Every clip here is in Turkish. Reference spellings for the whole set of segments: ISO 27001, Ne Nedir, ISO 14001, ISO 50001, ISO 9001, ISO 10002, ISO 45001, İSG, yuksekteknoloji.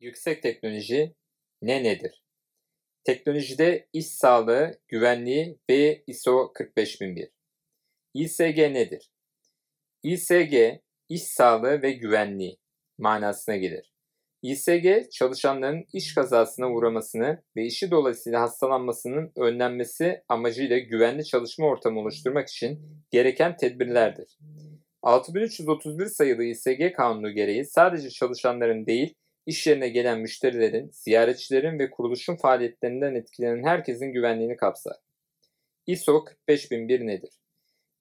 Yüksek teknoloji ne nedir? Teknolojide iş sağlığı, güvenliği ve ISO 45001. İSG nedir? İSG, iş sağlığı ve güvenliği manasına gelir. İSG, çalışanların iş kazasına uğramasını ve işi dolayısıyla hastalanmasının önlenmesi amacıyla güvenli çalışma ortamı oluşturmak için gereken tedbirlerdir. 6331 sayılı İSG kanunu gereği sadece çalışanların değil, İş yerine gelen müşterilerin, ziyaretçilerin ve kuruluşun faaliyetlerinden etkilenen herkesin güvenliğini kapsar. ISO 45001 nedir?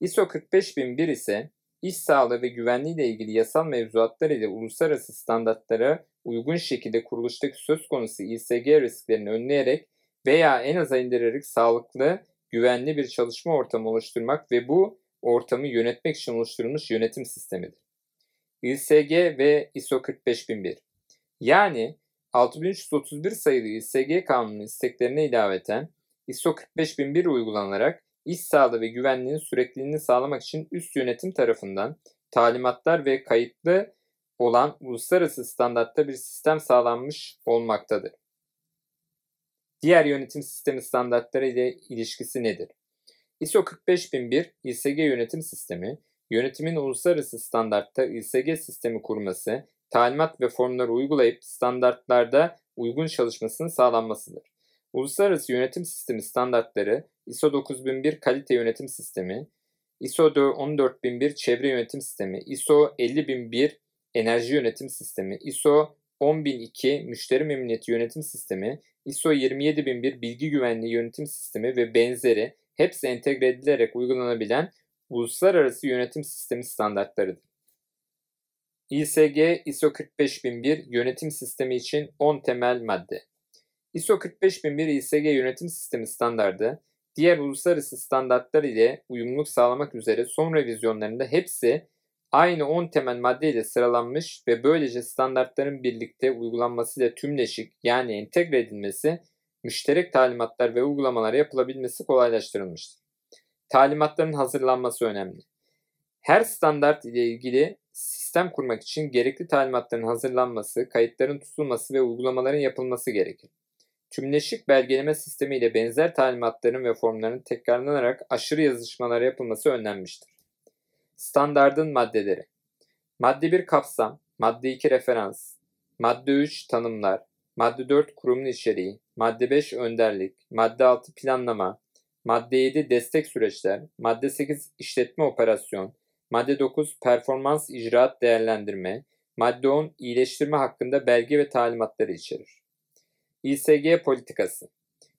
ISO 45001 ise iş sağlığı ve güvenliği ile ilgili yasal mevzuatlar ile uluslararası standartlara uygun şekilde kuruluştaki söz konusu İSG risklerini önleyerek veya en aza indirerek sağlıklı, güvenli bir çalışma ortamı oluşturmak ve bu ortamı yönetmek için oluşturulmuş yönetim sistemidir. İSG ve ISO 45001. Yani 6331 sayılı İSG kanunun isteklerine ilaveten ISO 45001 uygulanarak iş sağlığı ve güvenliğin sürekliliğini sağlamak için üst yönetim tarafından talimatlar ve kayıtlı olan uluslararası standartta bir sistem sağlanmış olmaktadır. Diğer yönetim sistemi standartları ile ilişkisi nedir? ISO 45001 İSG yönetim sistemi, yönetimin uluslararası standartta İSG sistemi kurması, talimat ve formları uygulayıp standartlarda uygun çalışmasının sağlanmasıdır. Uluslararası yönetim sistemi standartları ISO 9001 kalite yönetim sistemi, ISO 14001 çevre yönetim sistemi, ISO 50001 enerji yönetim sistemi, ISO 10002 müşteri memnuniyeti yönetim sistemi, ISO 27001 bilgi güvenliği yönetim sistemi ve benzeri hepsi entegre edilerek uygulanabilen uluslararası yönetim sistemi standartlarıdır. İSG ISO 45001 yönetim sistemi için 10 temel madde. ISO 45001 İSG yönetim sistemi standardı, diğer uluslararası standartlar ile uyumluluk sağlamak üzere son revizyonlarında hepsi aynı 10 temel madde ile sıralanmış ve böylece standartların birlikte uygulanmasıyla tümleşik yani entegre edilmesi, müşterek talimatlar ve uygulamalara yapılabilmesi kolaylaştırılmıştır. Talimatların hazırlanması önemli. Her standart ile ilgili sistem kurmak için gerekli talimatların hazırlanması, kayıtların tutulması ve uygulamaların yapılması gerekir. Tümleşik belgeleme sistemi ile benzer talimatların ve formların tekrarlanarak aşırı yazışmalara yapılması önlenmiştir. Standardın maddeleri: Madde 1 kapsam, Madde 2 referans, Madde 3 tanımlar, Madde 4 kurumun içeriği, Madde 5 önderlik, Madde 6 planlama, Madde 7 destek süreçler, Madde 8 işletme operasyon, Madde 9 performans icraat değerlendirme, madde 10 iyileştirme hakkında belge ve talimatları içerir. İSG politikası.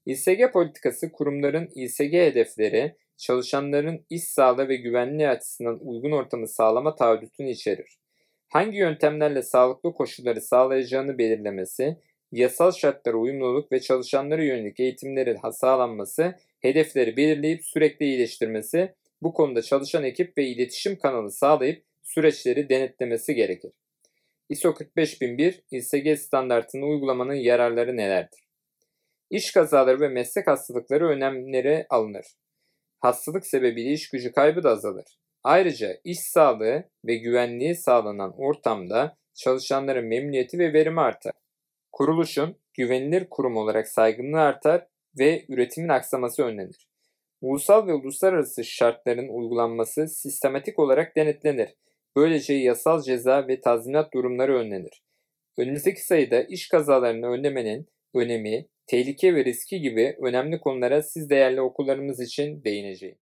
İSG politikası kurumların İSG hedefleri, çalışanların iş sağlığı ve güvenliği açısından uygun ortamı sağlama taahhüdünü içerir. Hangi yöntemlerle sağlıklı koşulları sağlayacağını belirlemesi, yasal şartlara uyumluluk ve çalışanlara yönelik eğitimlerin sağlanması, hedefleri belirleyip sürekli iyileştirmesi, bu konuda çalışan ekip ve iletişim kanalı sağlayıp süreçleri denetlemesi gerekir. ISO 45001 İSG standartını uygulamanın yararları nelerdir? İş kazaları ve meslek hastalıkları önemlere alınır. Hastalık sebebiyle iş gücü kaybı da azalır. Ayrıca iş sağlığı ve güvenliği sağlanan ortamda çalışanların memnuniyeti ve verimi artar. Kuruluşun güvenilir kurum olarak saygınlığı artar ve üretimin aksaması önlenir. Ulusal ve uluslararası şartların uygulanması sistematik olarak denetlenir. Böylece yasal ceza ve tazminat durumları önlenir. Önümüzdeki sayıda iş kazalarını önlemenin önemi, tehlike ve riski gibi önemli konulara siz değerli okullarımız için değineceğim.